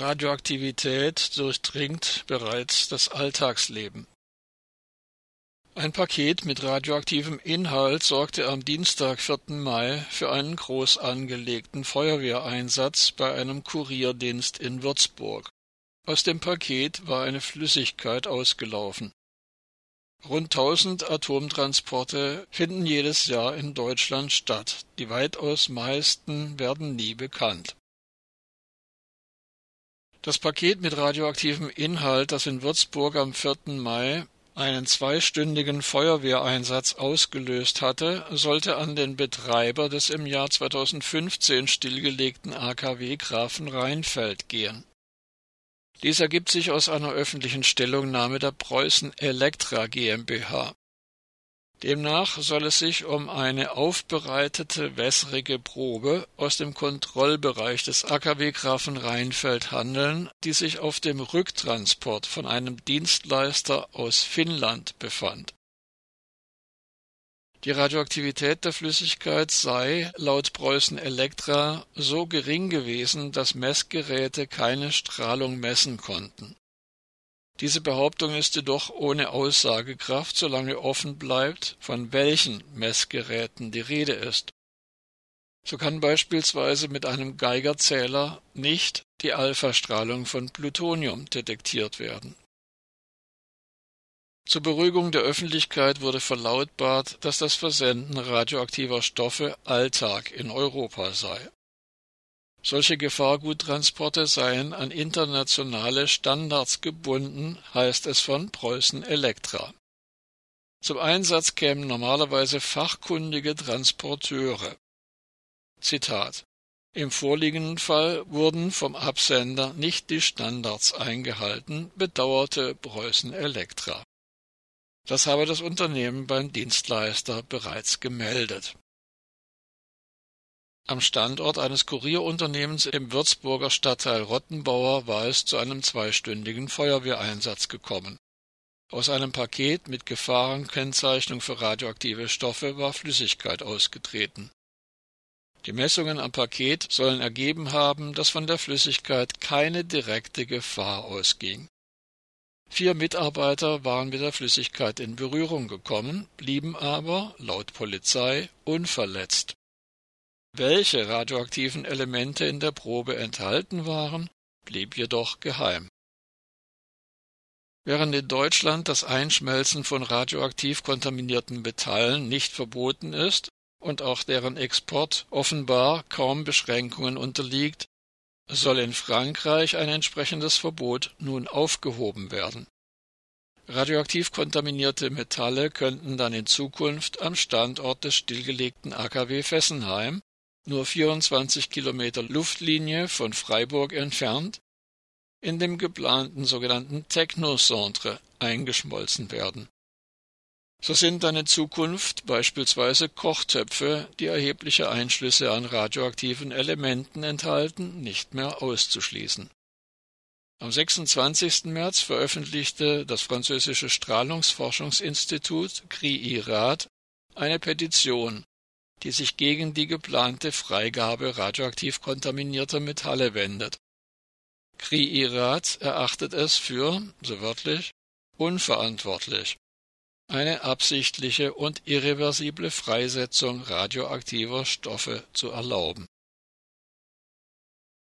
Radioaktivität durchdringt bereits das Alltagsleben. Ein Paket mit radioaktivem Inhalt sorgte am Dienstag, 4. Mai, für einen groß angelegten Feuerwehreinsatz bei einem Kurierdienst in Würzburg. Aus dem Paket war eine Flüssigkeit ausgelaufen. Rund 1000 Atomtransporte finden jedes Jahr in Deutschland statt. Die weitaus meisten werden nie bekannt. Das Paket mit radioaktivem Inhalt, das in Würzburg am 4. Mai einen zweistündigen Feuerwehreinsatz ausgelöst hatte, sollte an den Betreiber des im Jahr 2015 stillgelegten AKW Grafenrheinfeld gehen. Dies ergibt sich aus einer öffentlichen Stellungnahme der Preußen Elektra GmbH. Demnach soll es sich um eine aufbereitete wässrige Probe aus dem Kontrollbereich des AKW Grafenrheinfeld handeln, die sich auf dem Rücktransport von einem Dienstleister aus Finnland befand. Die Radioaktivität der Flüssigkeit sei laut Preußen Elektra so gering gewesen, dass Messgeräte keine Strahlung messen konnten. Diese Behauptung ist jedoch ohne Aussagekraft, solange offen bleibt, von welchen Messgeräten die Rede ist. So kann beispielsweise mit einem Geigerzähler nicht die Alpha-Strahlung von Plutonium detektiert werden. Zur Beruhigung der Öffentlichkeit wurde verlautbart, dass das Versenden radioaktiver Stoffe Alltag in Europa sei. Solche Gefahrguttransporte seien an internationale Standards gebunden, heißt es von Preußen Elektra. Zum Einsatz kämen normalerweise fachkundige Transporteure. Zitat: Im vorliegenden Fall wurden vom Absender nicht die Standards eingehalten, bedauerte Preußen Elektra. Das habe das Unternehmen beim Dienstleister bereits gemeldet. Am Standort eines Kurierunternehmens im Würzburger Stadtteil Rottenbauer war es zu einem zweistündigen Feuerwehreinsatz gekommen. Aus einem Paket mit Gefahrenkennzeichnung für radioaktive Stoffe war Flüssigkeit ausgetreten. Die Messungen am Paket sollen ergeben haben, dass von der Flüssigkeit keine direkte Gefahr ausging. 4 Mitarbeiter waren mit der Flüssigkeit in Berührung gekommen, blieben aber, laut Polizei, unverletzt. Welche radioaktiven Elemente in der Probe enthalten waren, blieb jedoch geheim. Während in Deutschland das Einschmelzen von radioaktiv kontaminierten Metallen nicht verboten ist und auch deren Export offenbar kaum Beschränkungen unterliegt, soll in Frankreich ein entsprechendes Verbot nun aufgehoben werden. Radioaktiv kontaminierte Metalle könnten dann in Zukunft am Standort des stillgelegten AKW Fessenheim, nur 24 Kilometer Luftlinie von Freiburg entfernt, in dem geplanten sogenannten Technocentre eingeschmolzen werden. So sind dann in Zukunft beispielsweise Kochtöpfe, die erhebliche Einschlüsse an radioaktiven Elementen enthalten, nicht mehr auszuschließen. Am 26. März veröffentlichte das französische Strahlungsforschungsinstitut CRIIRAD eine Petition, die sich gegen die geplante Freigabe radioaktiv kontaminierter Metalle wendet. CRIIRAD erachtet es für, so wörtlich, unverantwortlich, eine absichtliche und irreversible Freisetzung radioaktiver Stoffe zu erlauben.